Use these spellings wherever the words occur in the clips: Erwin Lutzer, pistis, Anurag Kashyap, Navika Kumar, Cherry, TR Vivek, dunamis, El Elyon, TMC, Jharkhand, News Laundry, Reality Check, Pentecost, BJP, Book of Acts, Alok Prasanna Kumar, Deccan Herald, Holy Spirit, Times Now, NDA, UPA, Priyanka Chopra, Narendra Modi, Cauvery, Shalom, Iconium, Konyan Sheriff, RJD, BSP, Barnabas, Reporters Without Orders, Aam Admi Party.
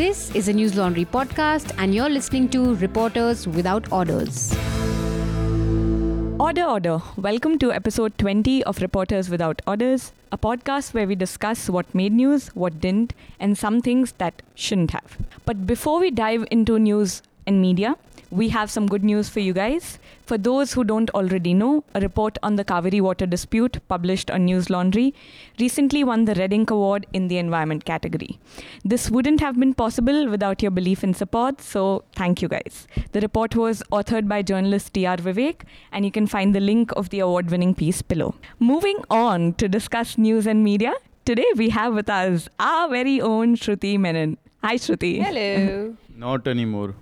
This is a News Laundry podcast and you're listening to Reporters Without Orders. Order, order. Welcome to episode 20 of Reporters Without Orders, a podcast where we discuss what made news, what didn't, and some things that shouldn't have. But before we dive into news and media, we have some good news for you guys. For those who don't already know, a report on the Cauvery water dispute published on News Laundry recently won the Red Ink Award in the environment category. This wouldn't have been possible without your belief and support, so thank you guys. The report was authored by journalist TR Vivek, and you can find the link of the award-winning piece below. Moving on to discuss news and media, today we have with us our very own Shruti Menon. Hi Shruti. Hello. Not anymore.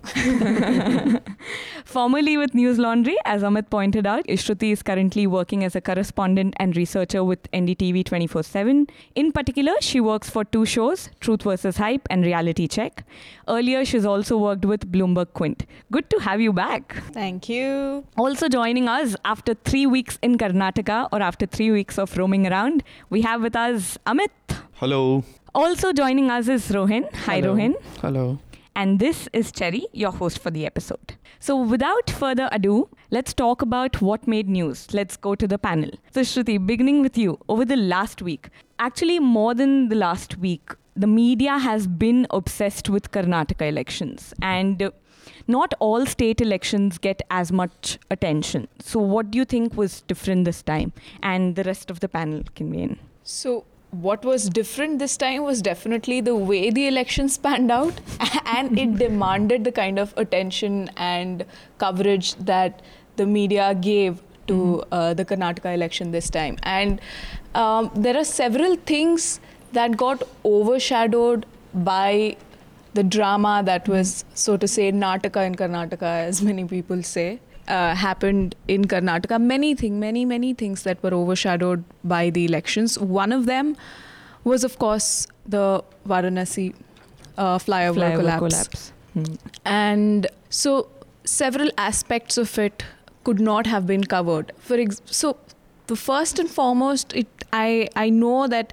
Formerly with News Laundry, as Amit pointed out, Shruti is currently working as a correspondent and researcher with NDTV 24-7. In particular, she works for two shows, Truth vs Hype and Reality Check. Earlier, she's also worked with Bloomberg Quint. Good to have you back. Thank you. Also joining us after 3 weeks in Karnataka, or after 3 weeks of roaming around, we have with us Amit. Hello. Also joining us is Rohin. Hi, hello. Rohin. Hello. And this is Cherry, your host for the episode. So without further ado, let's talk about what made news. Let's go to the panel. So Shruti, beginning with you, over the last week, actually more than the last week, the media has been obsessed with Karnataka elections. And not all state elections get as much attention. So what do you think was different this time? And the rest of the panel can be in. So what was different this time was definitely the way the elections panned out, and it demanded the kind of attention and coverage that the media gave to the Karnataka election this time. And there are several things that got overshadowed by the drama that was, so to say, Nataka in Karnataka, as many people say. Happened in Karnataka. Many things that were overshadowed by the elections. One of them was, of course, the Varanasi flyover collapse. And so several aspects of it could not have been covered. So the first and foremost, I know that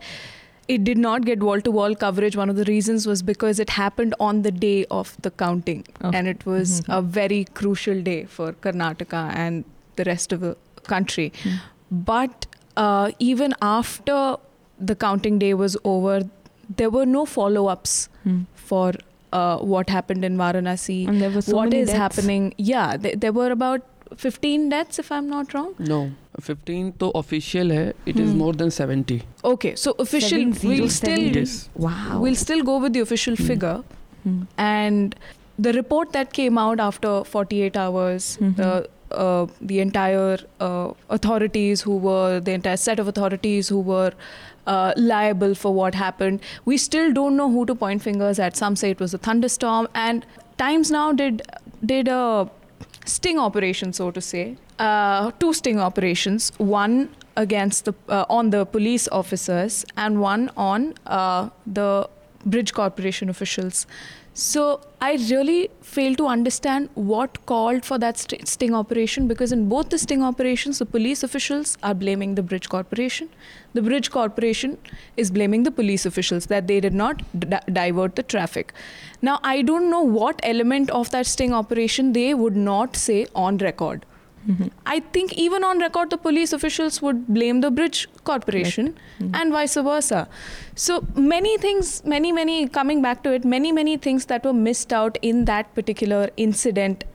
it did not get wall-to-wall coverage. One of the reasons was because it happened on the day of the counting. Okay. And it was a very crucial day for Karnataka and the rest of the country. But even after the counting day was over, there were no follow-ups for what happened in Varanasi. And there were so many deaths. Happening. Yeah, there were about 15 deaths, if I'm not wrong. No. 15 to official hai, it is more than 70. Okay, so official, we'll still go with the official figure. And the report that came out after 48 hours, the entire set of authorities who were liable for what happened. We still don't know who to point fingers at. Some say it was a thunderstorm, and Times Now did a sting operation, so to say. Two sting operations, one against on the police officers and one on the bridge corporation officials. So I really fail to understand what called for that sting operation, because in both the sting operations, the police officials are blaming the bridge corporation. The bridge corporation is blaming the police officials that they did not divert the traffic. Now, I don't know what element of that sting operation they would not say on record. I think even on record, the police officials would blame the bridge corporation and vice versa. So many things, many things that were missed out in that particular incident,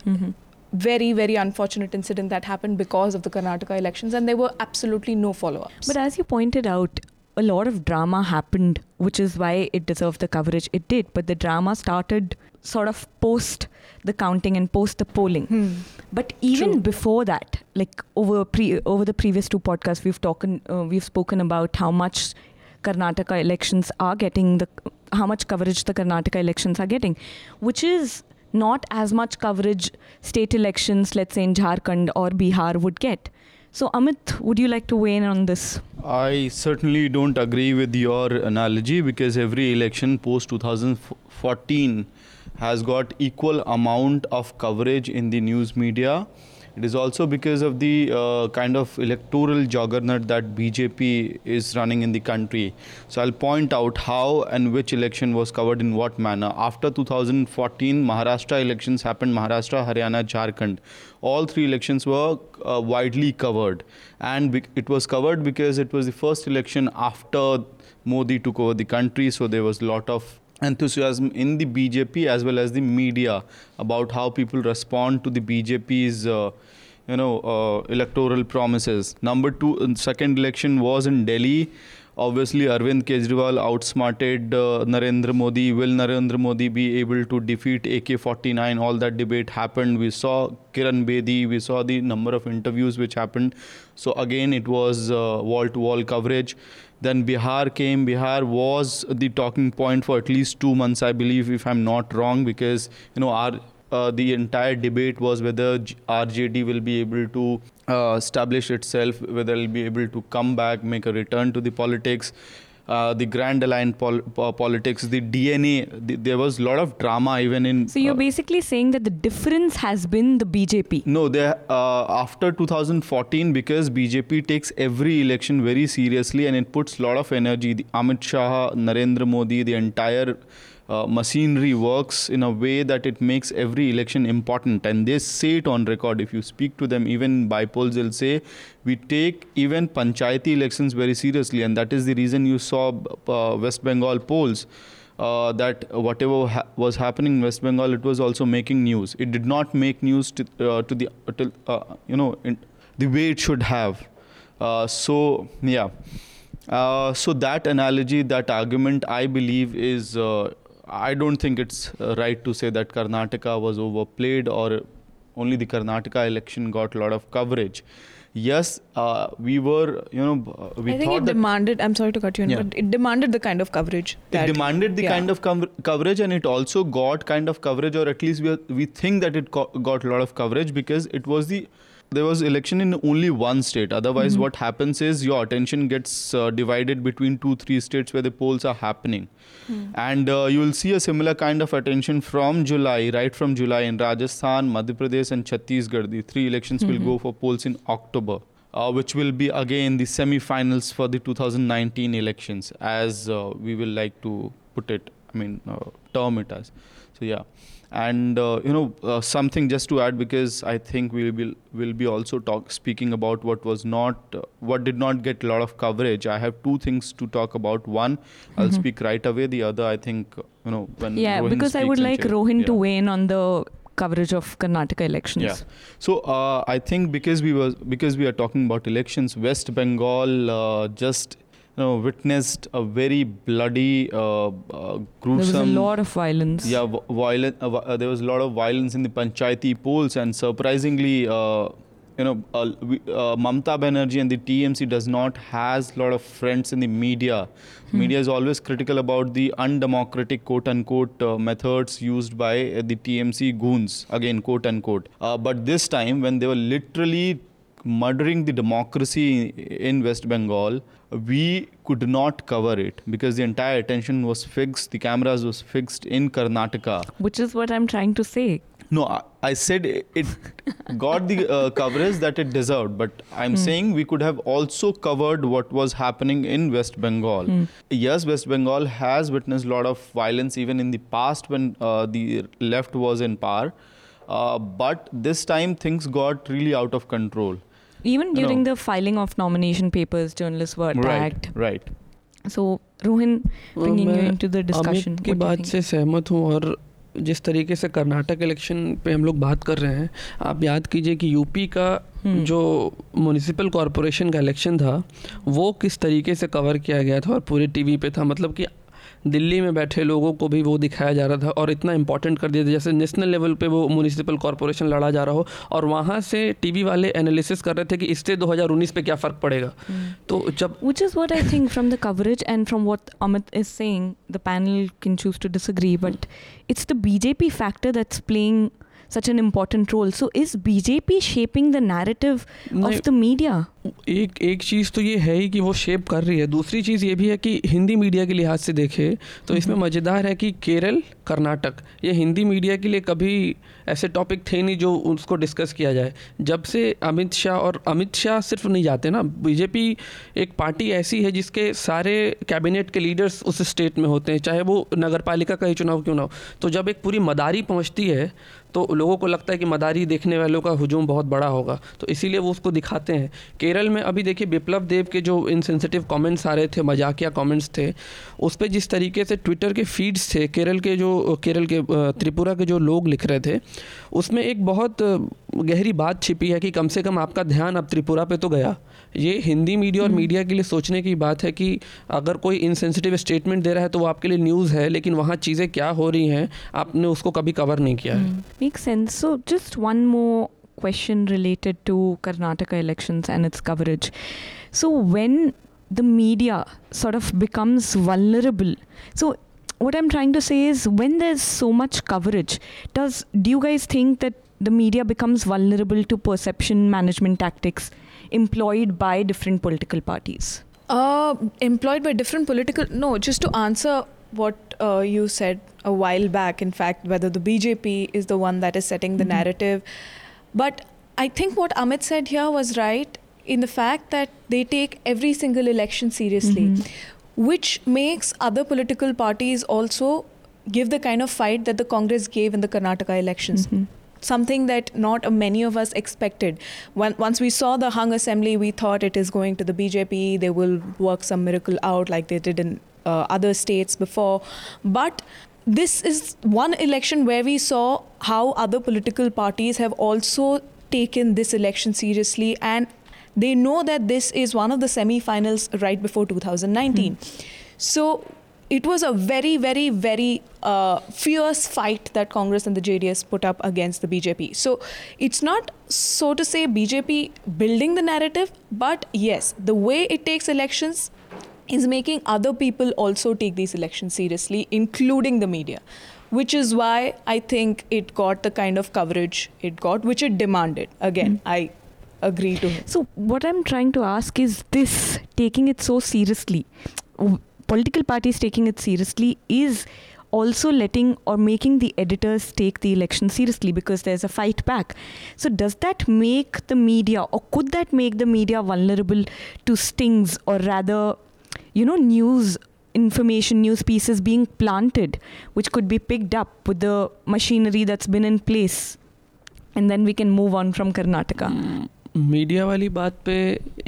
very, very unfortunate incident that happened because of the Karnataka elections, and there were absolutely no follow-ups. But as you pointed out, a lot of drama happened, which is why it deserved the coverage it did. But the drama started sort of post the counting and post the polling. But even before that, like over the previous two podcasts, we've spoken about how much Karnataka elections are getting, how much coverage the Karnataka elections are getting, which is not as much coverage state elections, let's say in Jharkhand or Bihar, would get. So Amit, would you like to weigh in on this? I certainly don't agree with your analogy, because every election post 2014 has got equal amount of coverage in the news media It is also because of the kind of electoral juggernaut that BJP is running in the country. So I'll point out how and which election was covered in what manner. After 2014, Maharashtra elections happened, Maharashtra, Haryana, Jharkhand. All three elections were widely covered. And it was covered because it was the first election after Modi took over the country, so there was a lot of enthusiasm in the BJP as well as the media about how people respond to the BJP's electoral promises. Number two, second election was in Delhi. Obviously, Arvind Kejriwal outsmarted Narendra Modi. Will Narendra Modi be able to defeat AK-49? All that debate happened. We saw Kiran Bedi. We saw the number of interviews which happened. So again, it was wall-to-wall coverage. Then Bihar came. Bihar was the talking point for at least 2 months, I believe, if I'm not wrong, because the entire debate was whether RJD will be able to establish itself, whether it will be able to come back, make a return to the politics, the Grand Alliance politics, the DNA. There was a lot of drama even in... So you're basically saying that the difference has been the BJP? No, after 2014, because BJP takes every election very seriously and it puts a lot of energy. The Amit Shah, Narendra Modi, the entire... machinery works in a way that it makes every election important, and they say it on record. If you speak to them, even by polls, they'll say we take even panchayati elections very seriously, and that is the reason you saw West Bengal polls that whatever was happening in West Bengal, it was also making news. It did not make news the way it should have. So that analogy, that argument, I believe is. I don't think it's right to say that Karnataka was overplayed or only the Karnataka election got a lot of coverage. Yes, we I think it demanded, I'm sorry to cut you in, but it demanded the kind of coverage. It demanded the kind of coverage and it also got kind of coverage, or at least we think that it got a lot of coverage because there was election in only one state. Otherwise, what happens is your attention gets divided between 2-3 states where the polls are happening. And you will see a similar kind of attention from July, right from July in Rajasthan, Madhya Pradesh and Chhattisgarh. The three elections will go for polls in October, which will be again the semi-finals for the 2019 elections, as we will like to put it, term it as. So, yeah. And, something just to add, because I think we'll be also speaking about what did not get a lot of coverage. I have two things to talk about. One, I'll speak right away. The other, I think, when Rohin because I would like Rohin to weigh in on the coverage of Karnataka elections. Yeah. So, I think because we are talking about elections, West Bengal witnessed a very bloody, gruesome... There was a lot of violence. Yeah, there was a lot of violence in the panchayati polls, and surprisingly, Mamata Banerjee and the TMC does not has lot of friends in the media. Media is always critical about the undemocratic, quote-unquote, methods used by the TMC goons, again, quote-unquote. But this time, when they were literally murdering the democracy in West Bengal, we could not cover it because the entire attention was fixed, the cameras was fixed in Karnataka. Which is what I'm trying to say. No, I said it got the coverage that it deserved, but I'm saying we could have also covered what was happening in West Bengal. Yes, West Bengal has witnessed a lot of violence even in the past when the left was in power, but this time things got really out of control. Even during the filing of nomination papers, journalists were attacked. Right. So, Rohin, bringing you into the discussion. मैं Amit की बात से सहमत हूँ और जिस तरीके से कर्नाटक इलेक्शन पे हम लोग बात कर रहे हैं, आप याद कीजिए कि यूपी का जो म्युनिसिपल कॉरपोरेशन का इलेक्शन था, वो किस तरीके से कवर किया गया था और पूरे टीवी पे था, मतलब कि दिल्ली में बैठे लोगों को भी वो दिखाया जा रहा था और इतना इम्पॉर्टेंट कर दिया था जैसे नेशनल लेवल पे वो म्युनिसिपल कॉरपोरेशन लड़ा जा रहा हो और वहाँ से टीवी वाले एनालिसिस कर रहे थे कि इससे 2019 पे क्या फ़र्क पड़ेगा तो जब which is what I think from the coverage and from what Amit is saying the panel can choose to disagree but it's the BJP factor that's playing such an important role. So is BJP shaping the narrative of the media? एक चीज़ तो ये है ही कि वो shape कर रही है। दूसरी चीज़ ये भी है कि हिंदी मीडिया के लिहाज से देखें तो इसमें मज़ेदार है कि केरल, कर्नाटक, ये हिंदी मीडिया के लिए कभी ऐसे टॉपिक थे नहीं जो उसको डिस्कस किया जाए। जब से अमित शाह सिर्फ नहीं जाते ना, बीजेपी एक पार्टी ऐसी है जिसके सारे कैबिनेट के लीडर्स उस स्टेट में होते हैं, चाहे वो नगरपालिका का ही चुनाव क्यों ना हो। तो जब एक पूरी मदारी पहुँचती है तो लोगों को लगता है कि मदारी देखने वालों का हुजूम बहुत बड़ा होगा, तो इसीलिए वो उसको दिखाते हैं। केरल में अभी देखिए विप्लव देव के जो इनसेंसिटिव कमेंट्स आ रहे थे, मजाकिया कमेंट्स थे, उस पर जिस तरीके से ट्विटर के फीड्स थे केरल के त्रिपुरा के जो लोग लिख रहे थे, उसमें एक बहुत गहरी बात छिपी है कि कम से कम आपका ध्यान अब त्रिपुरा पे तो गया। ये हिंदी मीडिया और मीडिया के लिए सोचने की बात है कि अगर कोई इनसेंसिटिव स्टेटमेंट दे रहा है तो वो आपके लिए न्यूज़ है, लेकिन वहाँ चीज़ें क्या हो रही हैं आपने उसको कभी कवर नहीं किया है। Makes sense. So just one more question related to Karnataka elections and its coverage. So when the media sort of becomes vulnerable, so what I'm trying to say is when there's so much coverage, do you guys think that the media becomes vulnerable to perception management tactics employed by different political parties? No, just to answer what you said a while back, in fact, whether the BJP is the one that is setting the narrative. But I think what Amit said here was right in the fact that they take every single election seriously, which makes other political parties also give the kind of fight that the Congress gave in the Karnataka elections. Something that not many of us expected. Once we saw the hung assembly, we thought it is going to the BJP, they will work some miracle out like they did in other states before. But this is one election where we saw how other political parties have also taken this election seriously, and they know that this is one of the semi-finals right before 2019. So it was a very, very, very fierce fight that Congress and the JDS put up against the BJP. So it's not, so to say, BJP building the narrative, but yes, the way it takes elections is making other people also take these elections seriously, including the media, which is why I think it got the kind of coverage it got, which it demanded. Again, I agree to him. So what I'm trying to ask is this, taking it so seriously, political parties taking it seriously is also letting or making the editors take the election seriously because there's a fight back. So does that make the media, or could that make the media vulnerable to stings, or rather, you know, news information, news pieces being planted, which could be picked up with the machinery that's been in place? And then we can move on from Karnataka. Media वाली बात पे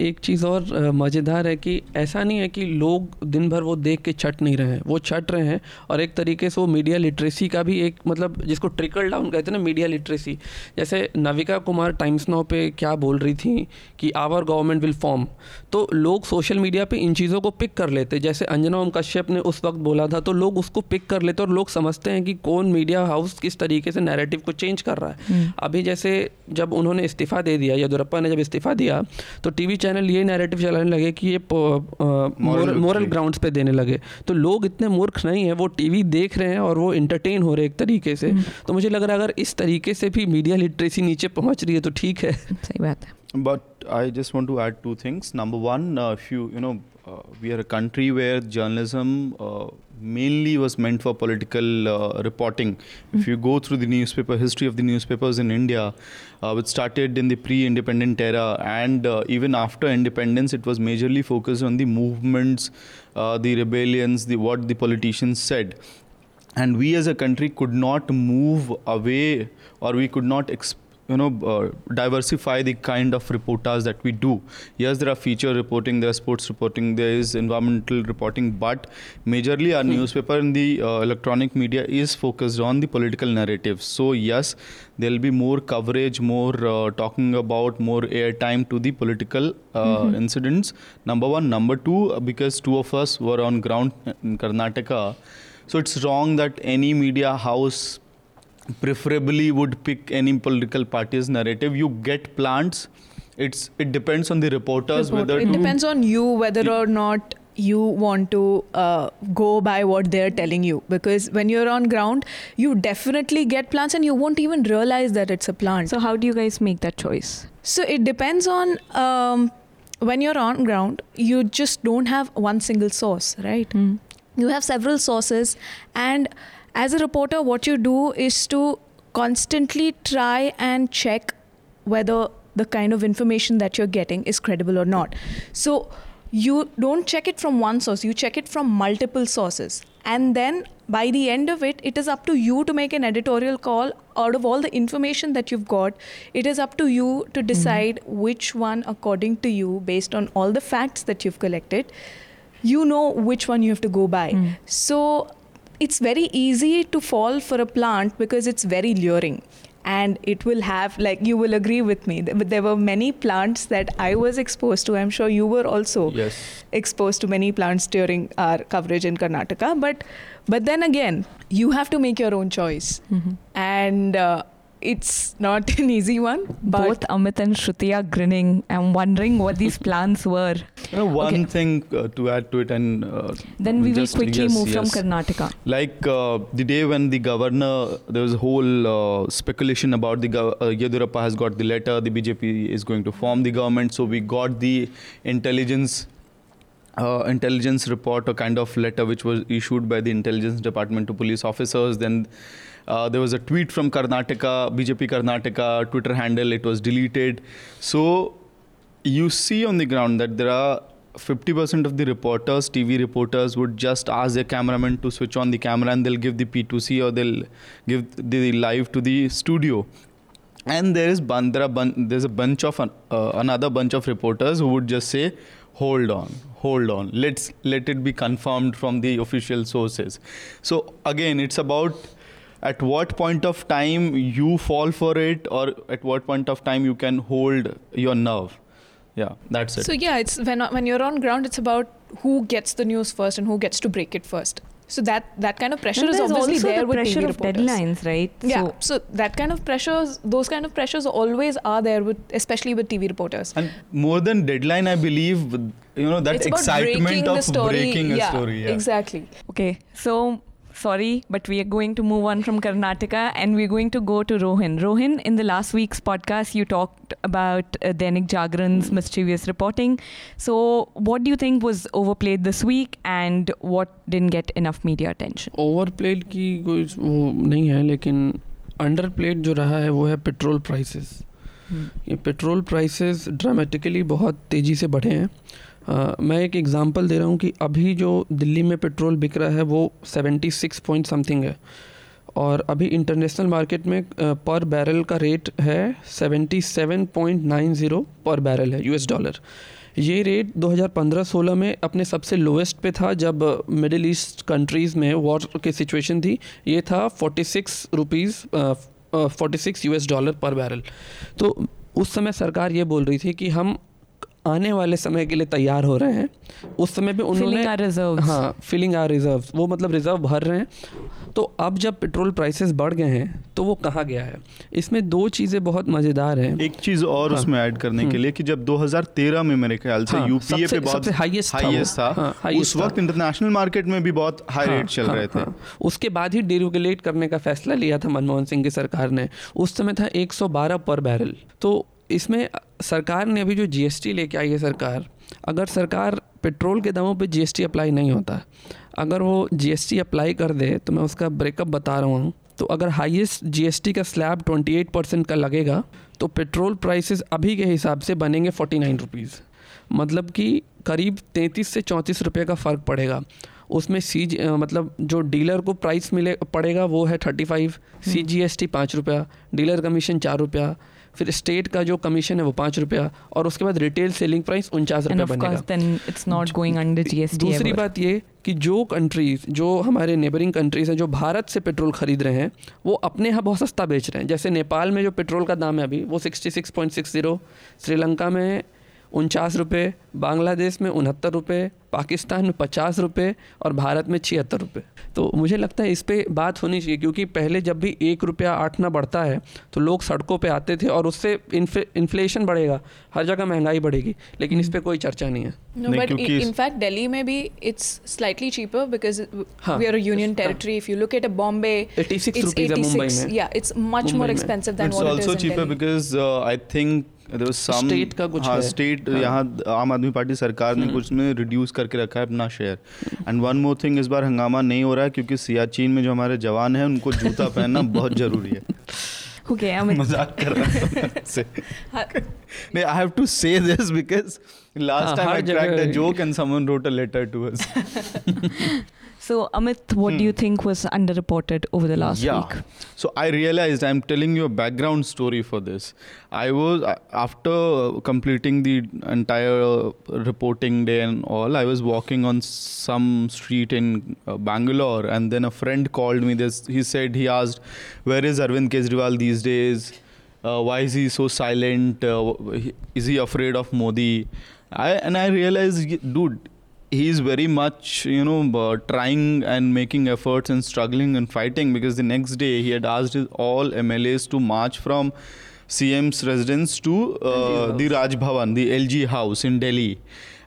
एक चीज़ और मज़ेदार है कि ऐसा नहीं है कि लोग दिन भर वो देख के छट नहीं रहे हैं, वो छट रहे हैं। और एक तरीके से वो मीडिया लिटरेसी का भी एक, मतलब जिसको ट्रिकल डाउन कहते हैं ना, मीडिया लिटरेसी। जैसे नविका कुमार टाइम्स नाउ पे क्या बोल रही थी कि आवर गवर्नमेंट विल फॉर्म, तो लोग सोशल मीडिया पे इन चीज़ों को पिक कर लेते। जैसे अंजना ओम कश्यप ने उस वक्त बोला था तो लोग उसको पिक कर लेते और लोग समझते हैं कि कौन मीडिया हाउस किस तरीके से नैरेटिव को चेंज कर रहा है। अभी जैसे जब उन्होंने इस्तीफ़ा दे दिया, येदियुरप्पा ने जब इस्तीफा दिया, तो टीवी चैनल ये नैरेटिव चलाने लगे कि ये मोरल ग्राउंड्स पे देने लगे। तो लोग इतने मूर्ख नहीं है, वो टीवी देख रहे हैं और वो एंटरटेन हो रहे एक तरीके से। तो मुझे लग रहा है अगर इस तरीके से भी मीडिया लिटरेसी नीचे पहुंच रही है तो ठीक है। सही बात है। But I just want to add two things. Number one, if you know we are a country where journalism mainly was meant for political reporting. If you go through the newspaper, history of the newspapers in India, which started in the pre-independent era, and even after independence, it was majorly focused on the movements, the rebellions, what the politicians said. And we as a country could not move away, or we could not diversify the kind of reportage that we do. Yes, there are feature reporting, there are sports reporting, there is environmental reporting, but majorly our newspaper and the electronic media is focused on the political narrative. So yes, there will be more coverage, more talking about, more airtime to the political incidents. Number one. Number two, because two of us were on ground in Karnataka, so it's wrong that any media house preferably would pick any political party's narrative. You get plants. It depends on the reporters. It depends on you whether or not you want to go by what they're telling you. Because when you're on ground, you definitely get plants and you won't even realize that it's a plant. So how do you guys make that choice? So it depends on when you're on ground, you just don't have one single source, right? Mm. You have several sources, and as a reporter, what you do is to constantly try and check whether the kind of information that you're getting is credible or not. So you don't check it from one source, you check it from multiple sources. And then by the end of it, it is up to you to make an editorial call out of all the information that you've got. It is up to you to decide which one, according to you, based on all the facts that you've collected, you know which one you have to go by. Mm. So it's very easy to fall for a plant because it's very luring. And it will have, like, you will agree with me, but there were many plants that I was exposed to. I'm sure you were also exposed to many plants during our coverage in Karnataka. But then again, you have to make your own choice. Mm-hmm. And it's not an easy one. But both Amit and Shruti are grinning. I'm wondering what these plants were. You know, one thing to add to it, and then we will quickly move from Karnataka. Like the day when the governor, there was a whole speculation about the Yediyurappa has got the letter, the BJP is going to form the government. So we got the intelligence report, a kind of letter which was issued by the intelligence department to police officers. Then there was a tweet from Karnataka, BJP Karnataka Twitter handle. It was deleted. So you see on the ground that there are 50% of the reporters, TV reporters, would just ask their cameraman to switch on the camera and they'll give the P2C or they'll give the live to the studio. And there is there's a bunch of another bunch of reporters who would just say, hold on, let it be confirmed from the official sources. So again, it's about at what point of time you fall for it, or at what point of time you can hold your nerve. Yeah, that's it. So yeah, it's when you're on ground, it's about who gets the news first and who gets to break it first. So that kind of pressure is obviously there with TV reporters. Pressure of deadlines, right? Yeah. So that kind of pressures, those kind of pressures always are there, especially with TV reporters. And more than deadline, I believe, you know, that excitement of breaking a story. Yeah, exactly. Okay, so sorry, but we are going to move on from Karnataka and we're going to go to Rohin. Rohin, in the last week's podcast, you talked about Dainik Jagran's mischievous reporting. So what do you think was overplayed this week and what didn't get enough media attention? Overplayed ki koi wo nahi hai, lekin underplayed jo raha hai wo hai petrol prices. Ye petrol prices dramatically बहुत तेजी से बढ़े हैं. मैं एक example दे रहा हूँ कि अभी जो दिल्ली में पेट्रोल बिक रहा है वो 76 पॉइंट समथिंग है और अभी इंटरनेशनल मार्केट में पर बैरल का रेट है 77.90 पर बैरल है US डॉलर. ये रेट 2015-16 में अपने सबसे लोएस्ट पे था जब मिडिल ईस्ट कंट्रीज़ में वॉर की सिचुएशन थी. ये था 46 US डॉलर पर बैरल. तो उस समय सरकार ये बोल रही थी कि हम आने वाले समय के लिए तैयार हो रहे हैं. उस समय पे उन्होंने फिलिंग आर रिजर्व्स, वो मतलब रिजर्व भर रहे हैं. तो अब जब पेट्रोल प्राइसेस बढ़ गए हैं तो वो कहाँ गया है. इसमें दो चीज़ें बहुत मज़ेदार हैं. एक चीज़ और उसमें ऐड करने के लिए कि जब 2013 में मेरे ख्याल से यूपीए पे बहुत हाईएस्ट था, उस वक्त इंटरनेशनल मार्केट में भी बहुत हाई रेट चल रहे थे. उसके बाद ही डीरेगुलेट करने का फैसला लिया था मनमोहन सिंह की सरकार ने. उस समय था 112 पर बैरल. तो इसमें सरकार ने अभी जो GST लेके आई है सरकार, अगर सरकार पेट्रोल के दामों पे GST अप्लाई नहीं होता, अगर वो GST अप्लाई कर दे तो मैं उसका ब्रेकअप बता रहा हूँ. तो अगर हाईएस्ट GST का स्लैब 28% का लगेगा तो पेट्रोल प्राइसेस अभी के हिसाब से बनेंगे 49 रुपीज़, मतलब कि करीब 33 से 34 रुपये का फ़र्क पड़ेगा. उसमें मतलब जो डीलर को प्राइस पड़ेगा वो है 35, CGST 5 रुपया, डीलर कमीशन 4 रुपया, फिर स्टेट का जो कमीशन है वो 5 रुपया और उसके बाद रिटेल सेलिंग प्राइस 49 रुपया बनेगा. दूसरी बात ये कि जो हमारे नेबरिंग कंट्रीज़ हैं जो भारत से पेट्रोल ख़रीद रहे हैं वो अपने यहाँ बहुत सस्ता बेच रहे हैं. जैसे नेपाल में जो पेट्रोल का दाम है अभी वो 66.60, श्रीलंका में 49 रुपये, बांग्लादेश में 69 रुपये, पाकिस्तान में 50 रुपये और भारत में 76 रुपये. तो मुझे लगता है इस पे बात होनी चाहिए क्योंकि पहले जब भी 1 रुपया 8 आना बढ़ता है तो लोग सड़कों पे आते थे और उससे इन्फ्लेशन बढ़ेगा, हर जगह महंगाई बढ़ेगी, लेकिन इस पे कोई चर्चा नहीं है. बट इनफैक्ट दिल्ली में भी it's slightly cheaper because we are a union territory. If you look at Bombay 86 rupees Mumbai में, या it's much more expensive than what it is. It's also cheaper because I think state का कुछ state यहाँ आम आदमी party सरकार ने कुछ में रिड्यूस करके रखा है अपना share. And one more thing, इस बार हंगामा नहीं हो रहा है क्योंकि सियाचिन में जो हमारे जवान हैं उनको जूता पहनना बहुत जरूरी है. Okay, Amit. मजाक कर रहा था. No, I have to say this because last time I cracked a joke and someone wrote a letter to us. So, Amit, what do you think was underreported over the last week? So, I realized, I'm telling you a background story for this. I was, after completing the entire reporting day and all, I was walking on some street in Bangalore, and then a friend called me. He asked, where is Arvind Kejriwal these days? Why is he so silent? Is he afraid of Modi? I realized, dude, he is very much, trying and making efforts and struggling and fighting, because the next day he had asked all MLAs to march from CM's residence to the Raj Bhavan, the LG house in Delhi.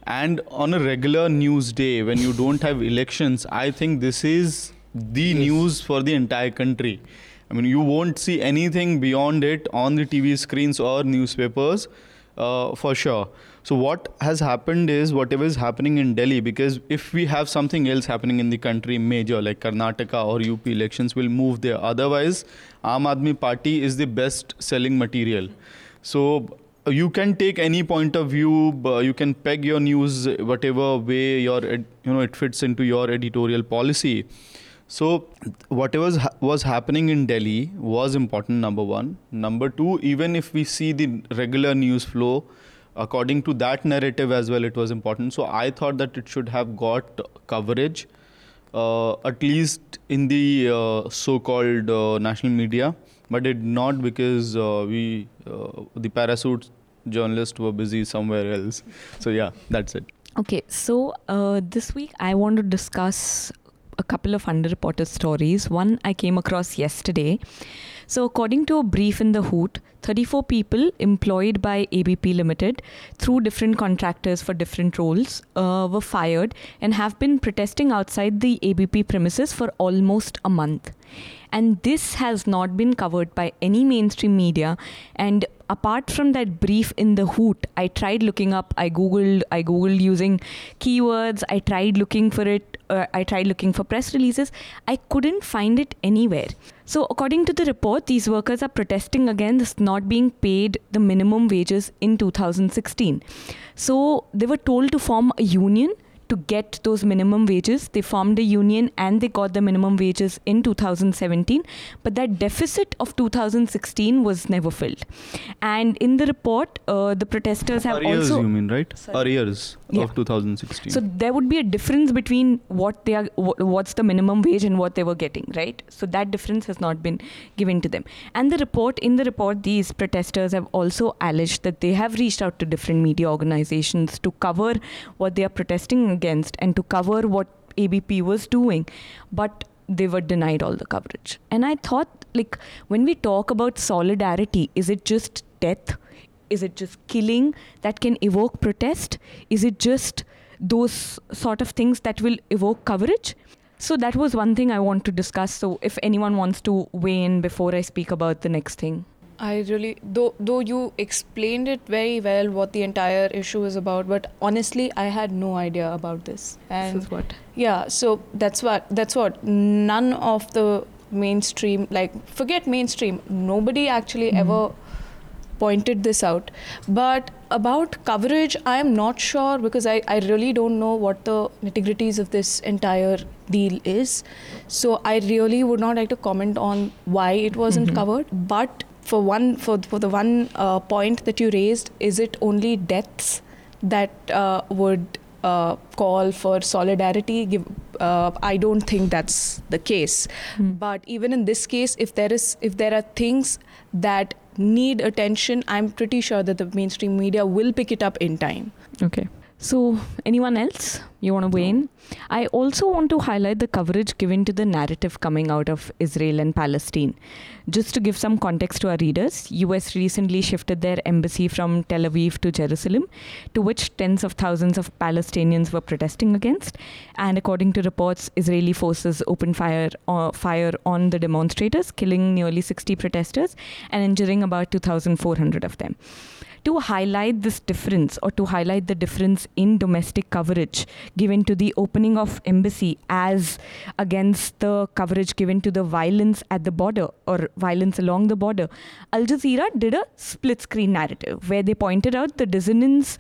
And on a regular news day when you don't have elections, I think this is the news for the entire country. I mean, you won't see anything beyond it on the TV screens or newspapers for sure. So what has happened is whatever is happening in Delhi, because if we have something else happening in the country major like Karnataka or UP elections, will move there. Otherwise, Aam Admi Party is the best selling material. So you can take any point of view, you can peg your news whatever way it fits into your editorial policy. So whatever was happening in Delhi was important, number one. Number two, even if we see the regular news flow, according to that narrative as well, it was important. So I thought that it should have got coverage, at least in the so-called national media, but it not, because the parachute journalists were busy somewhere else. So yeah, that's it. Okay, so this week I want to discuss a couple of underreported stories. One I came across yesterday. So according to a brief in The Hoot, 34 people employed by ABP Limited through different contractors for different roles were fired and have been protesting outside the ABP premises for almost a month. And this has not been covered by any mainstream media. And apart from that brief in The Hoot, I tried looking up, I googled using keywords, I tried looking for it, I tried looking for press releases, I couldn't find it anywhere. So according to the report, these workers are protesting against not being paid the minimum wages in 2016. So they were told to form a union to get those minimum wages. They formed a union and they got the minimum wages in 2017. But that deficit of 2016 was never filled. And in the report, the protesters have arrears, also... Arrears, you mean, right? Sorry. Arrears of 2016. So there would be a difference between what's the minimum wage and what they were getting, right? So that difference has not been given to them. And in the report, these protesters have also alleged that they have reached out to different media organizations to cover what they are protesting against and to cover what ABP was doing, but they were denied all the coverage. And I thought, like, when we talk about solidarity, is it just death? Is it just killing that can evoke protest? Is it just those sort of things that will evoke coverage? So that was one thing I want to discuss. So if anyone wants to weigh in before I speak about the next thing. I really, though you explained it very well what the entire issue is about, but honestly, I had no idea about this. And this is what? Yeah, so that's what none of the mainstream, forget mainstream, nobody actually ever pointed this out. But about coverage, I am not sure, because I really don't know what the nitty-gritties of this entire deal is. So I really would not like to comment on why it wasn't covered, but For the one point that you raised, is it only deaths that would call for solidarity? I don't think that's the case. But even in this case, if there are things that need attention, I'm pretty sure that the mainstream media will pick it up in time. Okay. So, anyone else you want to weigh in? I also want to highlight the coverage given to the narrative coming out of Israel and Palestine. Just to give some context to our readers, US recently shifted their embassy from Tel Aviv to Jerusalem, to which tens of thousands of Palestinians were protesting against. And according to reports, Israeli forces opened fire on the demonstrators, killing nearly 60 protesters and injuring about 2,400 of them. to highlight this difference, or to highlight the difference in domestic coverage given to the opening of embassy as against the coverage given to the violence at the border or violence along the border, Al Jazeera did a split-screen narrative where they pointed out the dissonance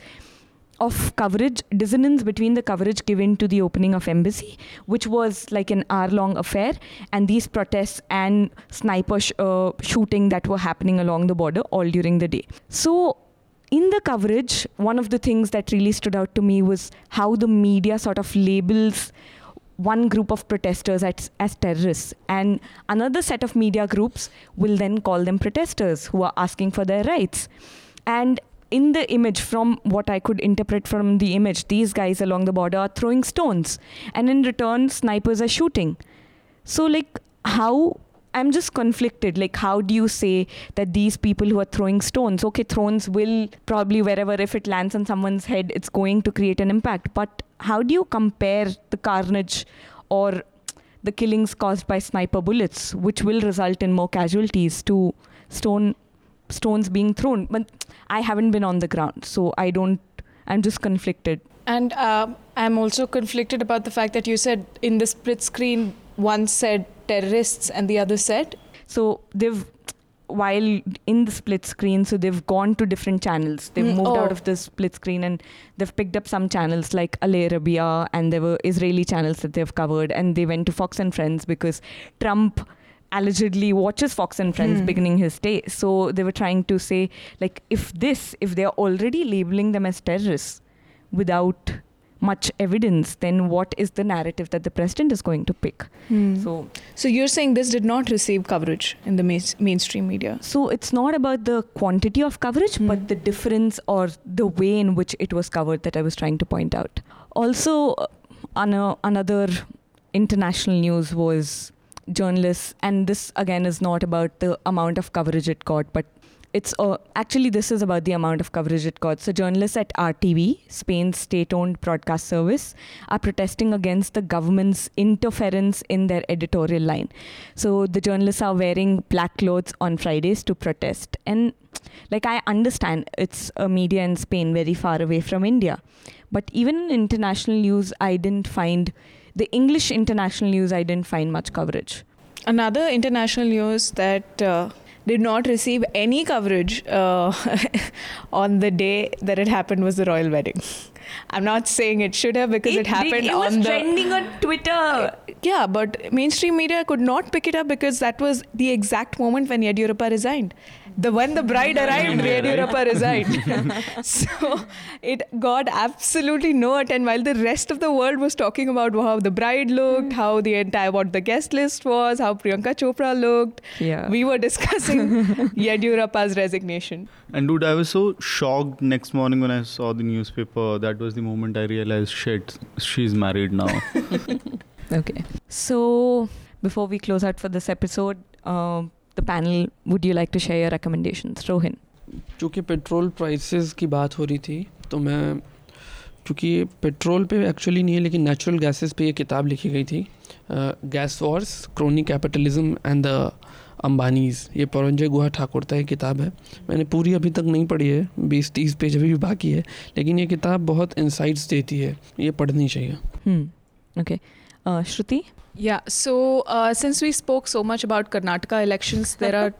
between the coverage given to the opening of embassy, which was like an hour-long affair, and these protests and sniper shooting that were happening along the border all during the day. So in the coverage, one of the things that really stood out to me was how the media sort of labels one group of protesters as terrorists, and another set of media groups will then call them protesters who are asking for their rights. And in the image, from what I could interpret from the image, these guys along the border are throwing stones, and in return, snipers are shooting. So, like, how? I'm just conflicted. Like, how do you say that these people who are throwing stones, okay, thrones will probably, wherever, if it lands on someone's head, it's going to create an impact. But how do you compare the carnage or the killings caused by sniper bullets, which will result in more casualties, to stones being thrown? But I haven't been on the ground, so I'm just conflicted. And I'm also conflicted about the fact that you said in the split screen, one said terrorists and the other said? So while in the split screen, so they've gone to different channels. They've moved out of the split screen and they've picked up some channels like Al Arabiya, and there were Israeli channels that they've covered, and they went to Fox and Friends because Trump allegedly watches Fox and Friends beginning his day. So they were trying to say, like, if they're already labeling them as terrorists without much evidence, then what is the narrative that the president is going to pick? So you're saying this did not receive coverage in the mainstream media? So it's not about the quantity of coverage, but the difference or the way in which it was covered that I was trying to point out. Also, another international news was journalists, and this again is not about the amount of coverage it got, but it's actually this is about the amount of coverage it got. So journalists at RTV, Spain's state-owned broadcast service, are protesting against the government's interference in their editorial line. So the journalists are wearing black clothes on Fridays to protest, and like, I understand it's a media in Spain very far away from India, but even in international news, I didn't find much coverage. Another international news that did not receive any coverage on the day that it happened was the royal wedding. I'm not saying it should have, because it happened on the... It was trending on Twitter. Yeah, but mainstream media could not pick it up because that was the exact moment when Yediyurappa resigned. When the bride arrived, Yediyurappa resigned. So it got absolutely no attention, while the rest of the world was talking about how the bride looked, how what the guest list was, how Priyanka Chopra looked. Yeah. We were discussing Yediyurappa's resignation. And dude, I was so shocked next morning when I saw the newspaper. That was the moment I realized, shit, she's married now. Okay. So before we close out for this episode, the panel, would you like to share your recommendations? Rohin. चूँकि petrol prices की बात हो रही थी, तो मैं चूँकि ये पेट्रोल पे एक्चुअली नहीं है लेकिन नेचुरल गैसेस पे ये किताब लिखी गई थी, gas wars crony capitalism and the Ambanis, ये परंजय गुहा ठाकुर का एक किताब है. मैंने पूरी अभी तक नहीं पढ़ी है, 20-30 पेज अभी भी बाकी है, लेकिन ये किताब बहुत इंसाइट्स देती है, ये पढ़नी चाहिए. Okay, Shruti? Yeah, so since we spoke so much about Karnataka elections, there are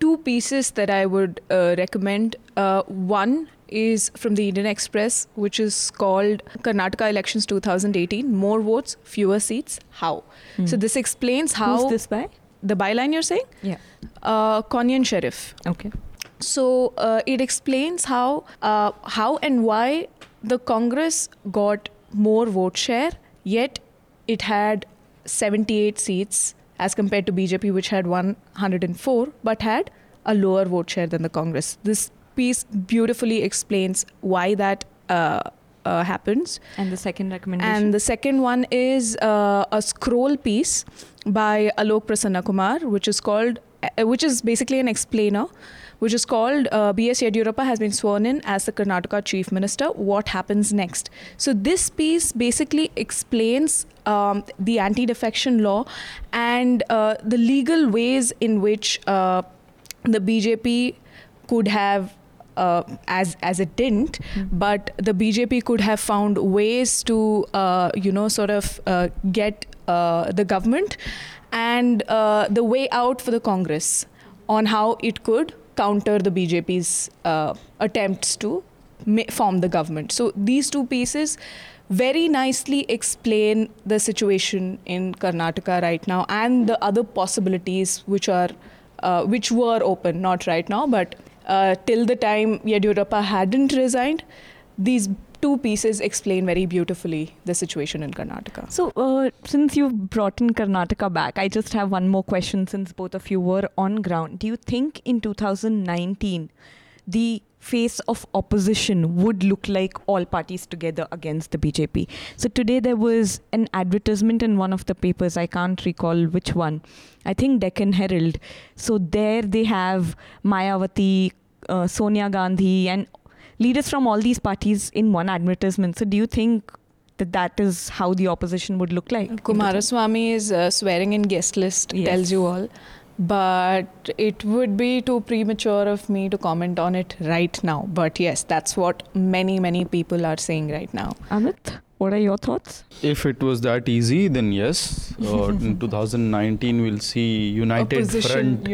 two pieces that I would recommend. One is from the Indian Express, which is called Karnataka Elections 2018, More Votes, Fewer Seats, How? So this explains how... Who's this by? The byline you're saying? Yeah. Konyan Sheriff. Okay. So it explains how and why the Congress got more vote share, yet it had 78 seats as compared to BJP, which had 104 but had a lower vote share than the Congress. This piece beautifully explains why that happens. And the second recommendation? And the second one is a scroll piece by Alok Prasanna Kumar, which is basically an explainer, which is called B.S. Yediyurappa has been sworn in as the Karnataka Chief Minister. What happens next? So this piece basically explains the anti-defection law and the legal ways in which the BJP could have as it didn't, but the BJP could have found ways to, get the government and the way out for the Congress on how it could counter the BJP's attempts to form the government. So these two pieces very nicely explain the situation in Karnataka right now and the other possibilities which were open, not right now, but till the time Yediyurappa hadn't resigned. These two pieces explain very beautifully the situation in Karnataka. So since you've brought in Karnataka back, I just have one more question since both of you were on ground. Do you think in 2019, the face of opposition would look like all parties together against the BJP? So today there was an advertisement in one of the papers, I can't recall which one, I think Deccan Herald. So there they have Mayawati, Sonia Gandhi and leaders from all these parties in one advertisement. So do you think that is how the opposition would look like? Kumaraswamy is swearing in guest list, yes. Tells you all. But it would be too premature of me to comment on it right now. But yes, that's what many, many people are saying right now. Amit, what are your thoughts? If it was that easy, then yes. In 2019, we'll see United Opposition.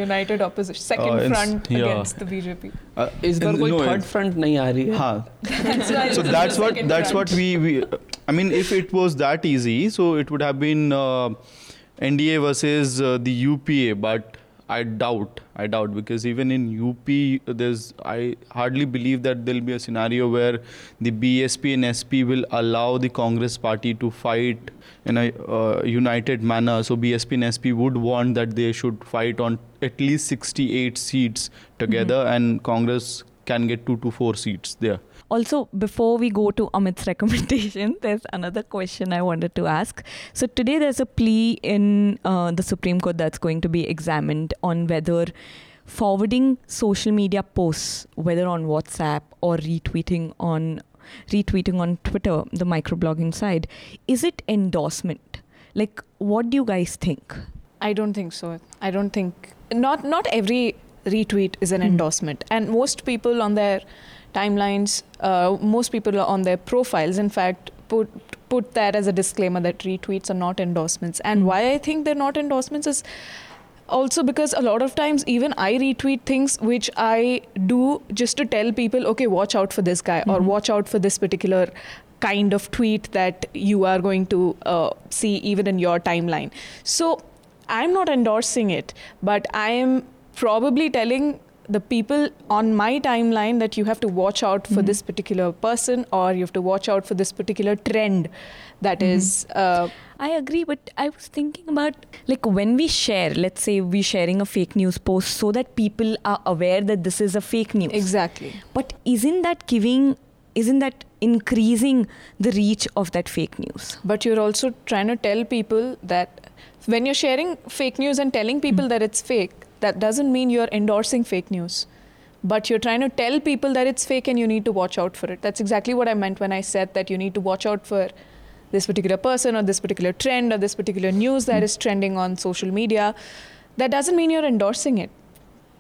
Second front against the BJP. Is there no third front? Nahi aa rahi. So if it was that easy, so it would have been... NDA versus the UPA, but I doubt because even in UP, I hardly believe that there'll be a scenario where the BSP and SP will allow the Congress party to fight in a united manner. So BSP and SP would want that they should fight on at least 68 seats together, and Congress can get 2 to 4 seats there. Also, before we go to Amit's recommendation, there's another question I wanted to ask. So today there's a plea in the Supreme Court that's going to be examined on whether forwarding social media posts, whether on WhatsApp or retweeting on Twitter, the microblogging side, is it endorsement? Like, what do you guys think? I don't think so. I don't think... Not every retweet is an endorsement. And most people on their... timelines, most people are on their profiles, in fact, put that as a disclaimer that retweets are not endorsements. And why I think they're not endorsements is also because a lot of times even I retweet things which I do just to tell people, okay, watch out for this guy or watch out for this particular kind of tweet that you are going to see even in your timeline. So I'm not endorsing it, but I am probably telling the people on my timeline that you have to watch out for this particular person or you have to watch out for this particular trend that is... I agree, but I was thinking about like when we share, let's say we're sharing a fake news post so that people are aware that this is a fake news. Exactly. But isn't that increasing the reach of that fake news? But you're also trying to tell people that when you're sharing fake news and telling people that it's fake, that doesn't mean you're endorsing fake news, but you're trying to tell people that it's fake and you need to watch out for it. That's exactly what I meant when I said that you need to watch out for this particular person or this particular trend or this particular news that is trending on social media. That doesn't mean you're endorsing it.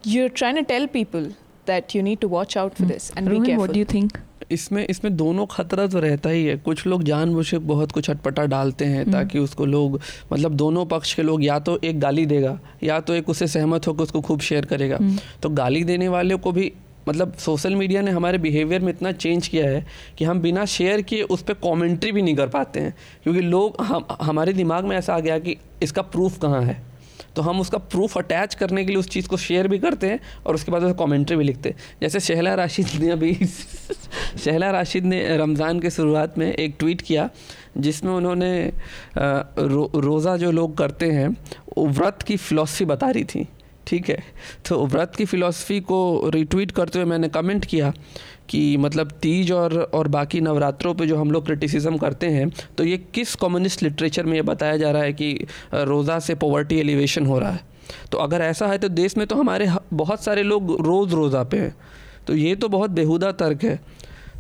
You're trying to tell people that you need to watch out for this and Rohin, be careful. What do you think? इसमें दोनों खतरा तो रहता ही है. कुछ लोग जानबूझ के बहुत कुछ अटपटा डालते हैं ताकि उसको लोग मतलब दोनों पक्ष के लोग या तो एक गाली देगा या तो एक उससे सहमत होकर उसको खूब शेयर करेगा. तो गाली देने वाले को भी मतलब सोशल मीडिया ने हमारे बिहेवियर में इतना चेंज किया है कि हम बिना शेयर किए उस पर कॉमेंट्री भी नहीं कर पाते हैं क्योंकि लोग हमारे दिमाग में ऐसा आ गया कि इसका प्रूफ कहाँ है. तो हम उसका प्रूफ अटैच करने के लिए उस चीज़ को शेयर भी करते हैं और उसके बाद उसे कमेंट्री भी लिखते हैं. जैसे शहला राशिद ने रमज़ान के शुरुआत में एक ट्वीट किया जिसमें उन्होंने रोज़ा जो लोग करते हैं व्रत की फ़िलॉसफी बता रही थी. ठीक है, तो व्रत की फ़िलॉसफी को रिट्वीट करते हुए मैंने कमेंट किया कि मतलब तीज और बाकी नवरात्रों पे जो हम लोग क्रिटिसिज्म करते हैं तो ये किस कम्युनिस्ट लिटरेचर में ये बताया जा रहा है कि रोज़ा से पॉवर्टी एलिवेशन हो रहा है. तो अगर ऐसा है तो देश में तो हमारे बहुत सारे लोग रोज़ा पे हैं, तो ये तो बहुत बेहुदा तर्क है.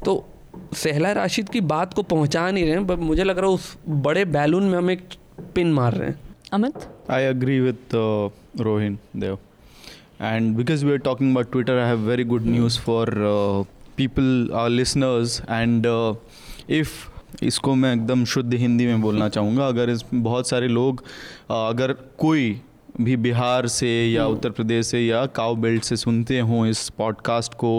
तो शहला राशिद की बात को पहुँचा नहीं रहे हैं, पर मुझे लग रहा है उस बड़े बैलून में हम एक पिन मार रहे हैं. Amit? I agree with Rohin there. And because we are talking about Twitter, I have very good news for people, our listeners. And if इसको मैं एकदम शुद्ध हिंदी में बोलना चाहूँगा, अगर इस बहुत सारे लोग, अगर कोई भी बिहार से या उत्तर प्रदेश से या काउ बेल्ट से सुनते हों इस पॉडकास्ट को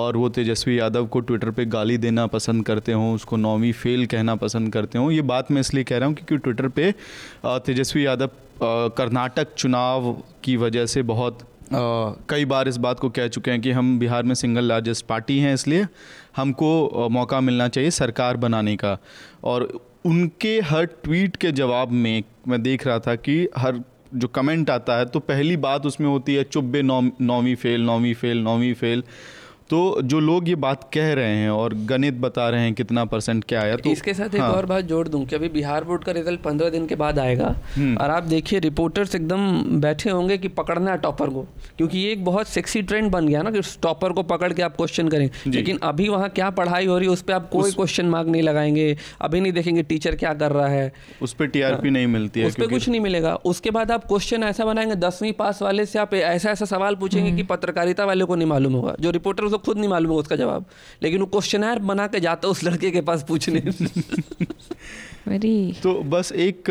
और वो तेजस्वी यादव को ट्विटर पे गाली देना पसंद करते हों, उसको नौवीं फेल कहना पसंद करते हों, ये बात मैं इसलिए कह रहा हूँ क्योंकि ट्विटर पे तेजस्वी यादव कर्नाटक चुनाव की वजह से बहुत कई बार इस बात को कह चुके हैं कि हम बिहार में सिंगल लार्जेस्ट पार्टी हैं, इसलिए हमको मौका मिलना चाहिए सरकार बनाने का. और उनके हर ट्वीट के जवाब में मैं देख रहा था कि हर जो कमेंट आता है तो पहली बात उसमें होती है चुब्बे नौवीं फेल. तो जो लोग ये बात कह रहे हैं और गणित बता रहे हैं कितना परसेंट क्या आया, तो इसके साथ एक और बात जोड़ दूं कि अभी बिहार बोर्ड का रिजल्ट 15 दिन के बाद आएगा और आप देखिए रिपोर्टर्स एकदम बैठे होंगे कि पकड़ना है टॉपर को, क्योंकि ये एक बहुत सेक्सी ट्रेंड बन गया ना कि टॉपर को पकड़ के आप क्वेश्चन करें. लेकिन अभी वहाँ क्या पढ़ाई हो रही है उस पर आप कोई क्वेश्चन मार्क नहीं लगाएंगे, अभी नहीं देखेंगे टीचर क्या कर रहा है, उस पर टीआरपी नहीं मिलती है, उस पर कुछ नहीं मिलेगा. उसके बाद आप क्वेश्चन ऐसा बनाएंगे, 10वीं पास वाले से आप ऐसा ऐसा सवाल पूछेंगे कि पत्रकारिता वाले को नहीं मालूम होगा, जो रिपोर्टर तो खुद नहीं मालूम होगा उसका जवाब, लेकिन वो क्वेश्चनर बना के जाता उस लड़के के पास पूछने. तो बस एक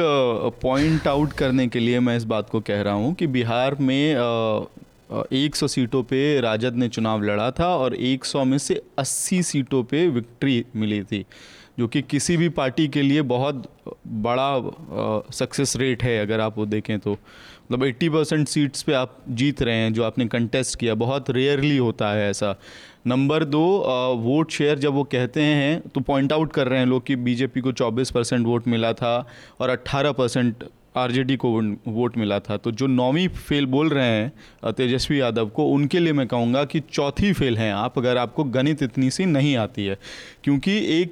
पॉइंट आउट करने के लिए मैं इस बात को कह रहा हूँ कि बिहार में 100 सीटों पे राजद ने चुनाव लड़ा था और 100 में से 80 सीटों पे विक्ट्री मिली थी, जो कि किसी भी पार्टी के लिए बहुत बड़ा सक्सेस रेट है. अगर आप वो देखें तो मतलब 80% सीट्स पे आप जीत रहे हैं जो आपने कंटेस्ट किया, बहुत रेयरली होता है ऐसा. नंबर 2, वोट शेयर जब वो कहते हैं तो पॉइंट आउट कर रहे हैं लोग कि बीजेपी को 24% वोट मिला था और 18% आरजेडी को वोट मिला था. तो जो 9वीं फेल बोल रहे हैं तेजस्वी यादव को, उनके लिए मैं कहूँगा कि 4थी फेल हैं आप, अगर आपको गणित इतनी सी नहीं आती है. क्योंकि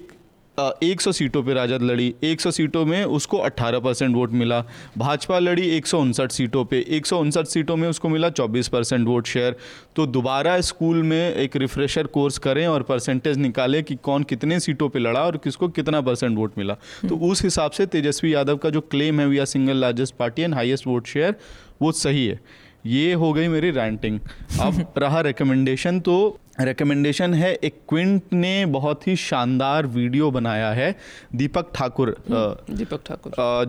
100 सीटों पे राजद लड़ी, 100 सीटों में उसको 18% वोट मिला. भाजपा लड़ी 159 सीटों पे, 159 सीटों में उसको मिला 24% वोट शेयर. तो दोबारा स्कूल में एक रिफ्रेशर कोर्स करें और परसेंटेज निकालें कि कौन कितने सीटों पे लड़ा और किसको कितना परसेंट वोट मिला. तो उस हिसाब से तेजस्वी यादव का जो क्लेम है we are single largest party and highest vote share, वो सही है. ये हो गई मेरी रैंटिंग. अब रहा रिकमेंडेशन, तो रिकमेंडेशन है एक क्विंट ने बहुत ही शानदार वीडियो बनाया है, दीपक ठाकुर,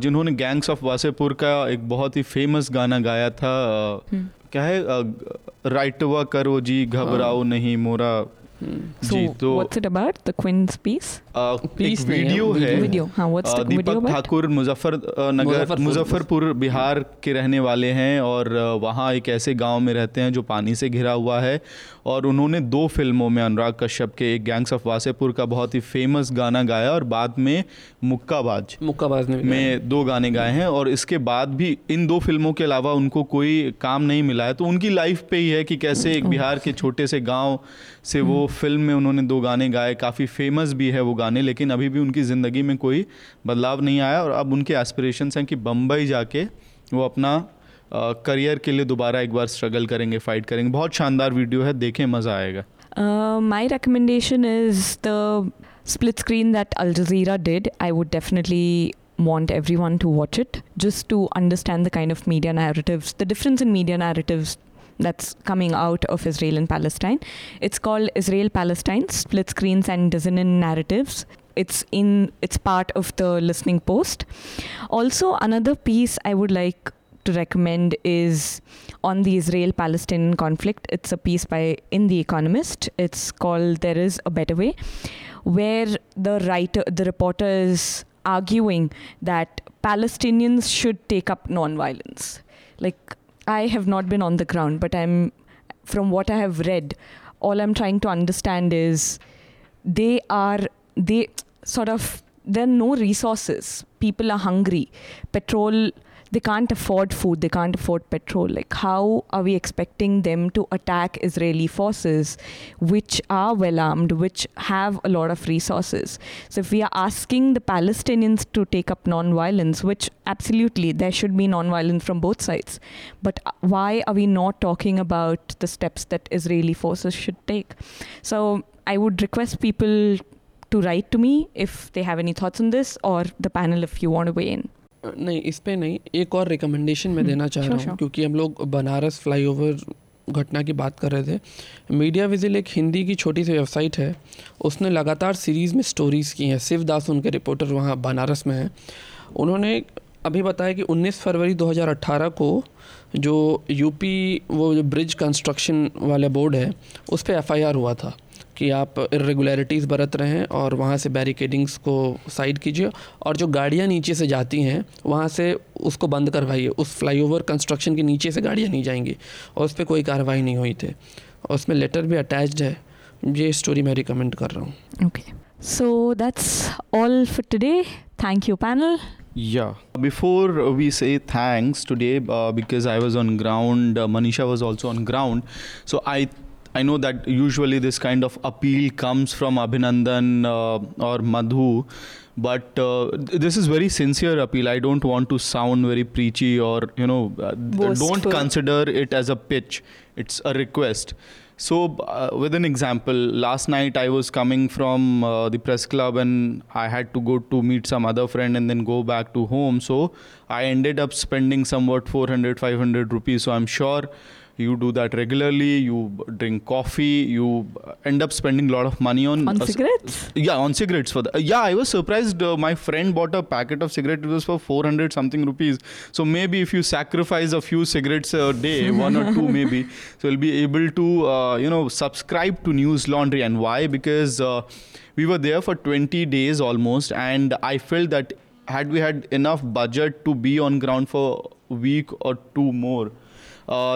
जिन्होंने गैंग्स ऑफ वासेपुर का एक बहुत ही फेमस गाना गाया था, क्या है, राइटवा करो जी घबराओ नहीं मोरा. So what's it about? The Quint's piece? एक वीडियो है, दीपक ठाकुर मुजफ्फरपुर बिहार के रहने वाले हैं और वहाँ एक ऐसे गांव में रहते हैं जो पानी से घिरा हुआ है. और उन्होंने 2 फिल्मों में अनुराग कश्यप के एक गैंग्स ऑफ वासेपुर का बहुत ही फेमस गाना गाया और बाद में मुक्काबाज में 2 गाने गाए हैं. और इसके बाद भी इन 2 फिल्मों के अलावा उनको कोई काम नहीं मिला है. तो उनकी लाइफ पे ही है कि कैसे एक बिहार के छोटे से गाँव से वो फिल्म में उन्होंने 2 गाने गाए, काफ़ी फेमस भी है वो गाने, लेकिन अभी भी उनकी ज़िंदगी में कोई बदलाव नहीं आया. और अब उनके एस्पिरेशंस हैं कि बम्बई जाके वो अपना करियर के लिए दोबारा एक बार स्ट्रगल करेंगे, फाइट करेंगे. बहुत शानदार वीडियो है, देखें, मज़ा आएगा. My recommendation is the split screen that Al Jazeera did. I would definitely want everyone to watch it just to understand the kind of media narratives, the difference in media narratives that's coming out of Israel and Palestine. It's called Israel-Palestine, Split Screens and Dissonant Narratives. It's part of the listening post. Also, another piece I would like to recommend is on the Israel-Palestine conflict. It's a piece in The Economist. It's called There Is a Better Way, where the reporter is arguing that Palestinians should take up nonviolence. Like, I have not been on the ground, but from what I have read, all I'm trying to understand is there are no resources. People are hungry. Petrol, they can't afford food. They can't afford petrol. Like, how are we expecting them to attack Israeli forces, which are well armed, which have a lot of resources? So if we are asking the Palestinians to take up non-violence, which absolutely there should be non-violence from both sides, but why are we not talking about the steps that Israeli forces should take? So I would request people to write to me if they have any thoughts on this, or the panel if you want to weigh in. नहीं, इस पे नहीं, एक और recommendation मैं देना चाह रहा हूँ, क्योंकि हम लोग बनारस फ्लाईओवर घटना की बात कर रहे थे, मीडिया विजिल एक हिंदी की छोटी सी वेबसाइट है, उसने लगातार सीरीज़ में स्टोरीज़ की हैं। शिव दास उनके रिपोर्टर वहाँ बनारस में हैं, उन्होंने अभी बताया कि 19 फरवरी 2018 को जो यूपी वो जो ब्रिज कंस्ट्रक्शन वाला बोर्ड है उस पर एफआईआर हुआ था कि आप इर्रेगुलरिटीज़ बरत रहे हैं और वहाँ से बैरिकेडिंग्स को साइड कीजिए और जो गाड़ियाँ नीचे से जाती हैं वहाँ से उसको बंद करवाइए। उस फ्लाईओवर कंस्ट्रक्शन के नीचे से गाड़ियाँ नहीं जाएंगी और उस पर कोई कार्रवाई नहीं हुई थी और उसमें लेटर भी अटैच्ड है। ये स्टोरी मैं रिकमेंड कर रहा हूँ। Okay, so that's all for today. Thank you panel. Yeah. Before we say thanks today, because I was on ground, Manisha was also on ground. So I know that usually this kind of appeal comes from Abhinandan or Madhu, but this is very sincere appeal. I don't want to sound very preachy or, you know, don't consider it as a pitch. It's a request. So with an example, last night I was coming from the press club and I had to go to meet some other friend and then go back to home. So I ended up spending somewhat 400, 500 rupees. So I'm sure you do that regularly. You drink coffee. You end up spending a lot of money on cigarettes. Yeah, on cigarettes. I was surprised. My friend bought a packet of cigarettes. It was for 400 something rupees. So maybe if you sacrifice a few cigarettes a day, one or two maybe, so you'll be able to... subscribe to News Laundry. And why? Because we were there for 20 days almost, and I felt that had we had enough budget to be on ground for a week or two more,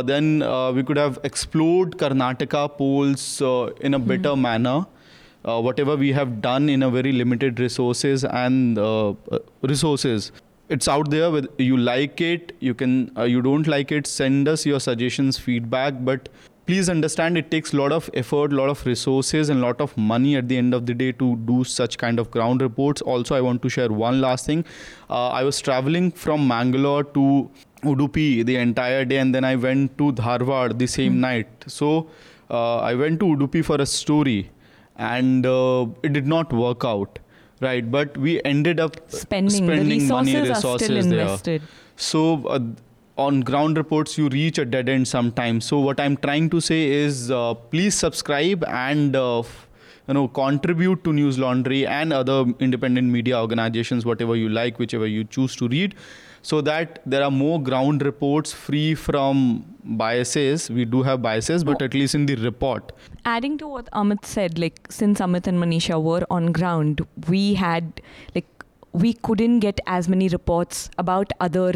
then we could have explored Karnataka polls in a better manner. Whatever we have done in a very limited resources and resources. It's out there. With you like it, you can. You don't like it, send us your suggestions, feedback. But please understand it takes a lot of effort, a lot of resources and a lot of money at the end of the day to do such kind of ground reports. Also, I want to share one last thing. I was traveling from Mangalore to Udupi the entire day and then I went to Dharwad the same night. So I went to Udupi for a story and it did not work out. Right, but we ended up spending money, resources there. Invested. So... on ground reports, you reach a dead end sometimes. So what I'm trying to say is, please subscribe and contribute to News Laundry and other independent media organizations, whatever you like, whichever you choose to read, so that there are more ground reports free from biases. We do have biases, but at least in the report. Adding to what Amit said, since Amit and Manisha were on ground, we had we couldn't get as many reports about other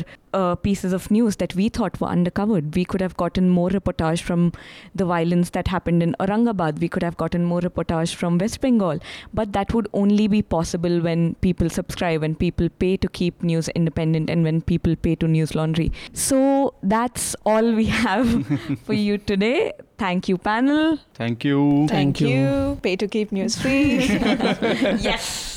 pieces of news that we thought were undercovered. We could have gotten more reportage from the violence that happened in Aurangabad. We could have gotten more reportage from West Bengal. But that would only be possible when people subscribe, when people pay to keep news independent, and when people pay to News Laundry. So that's all we have for you today. Thank you, panel. Thank you. Thank you. Pay to keep news free. Yes.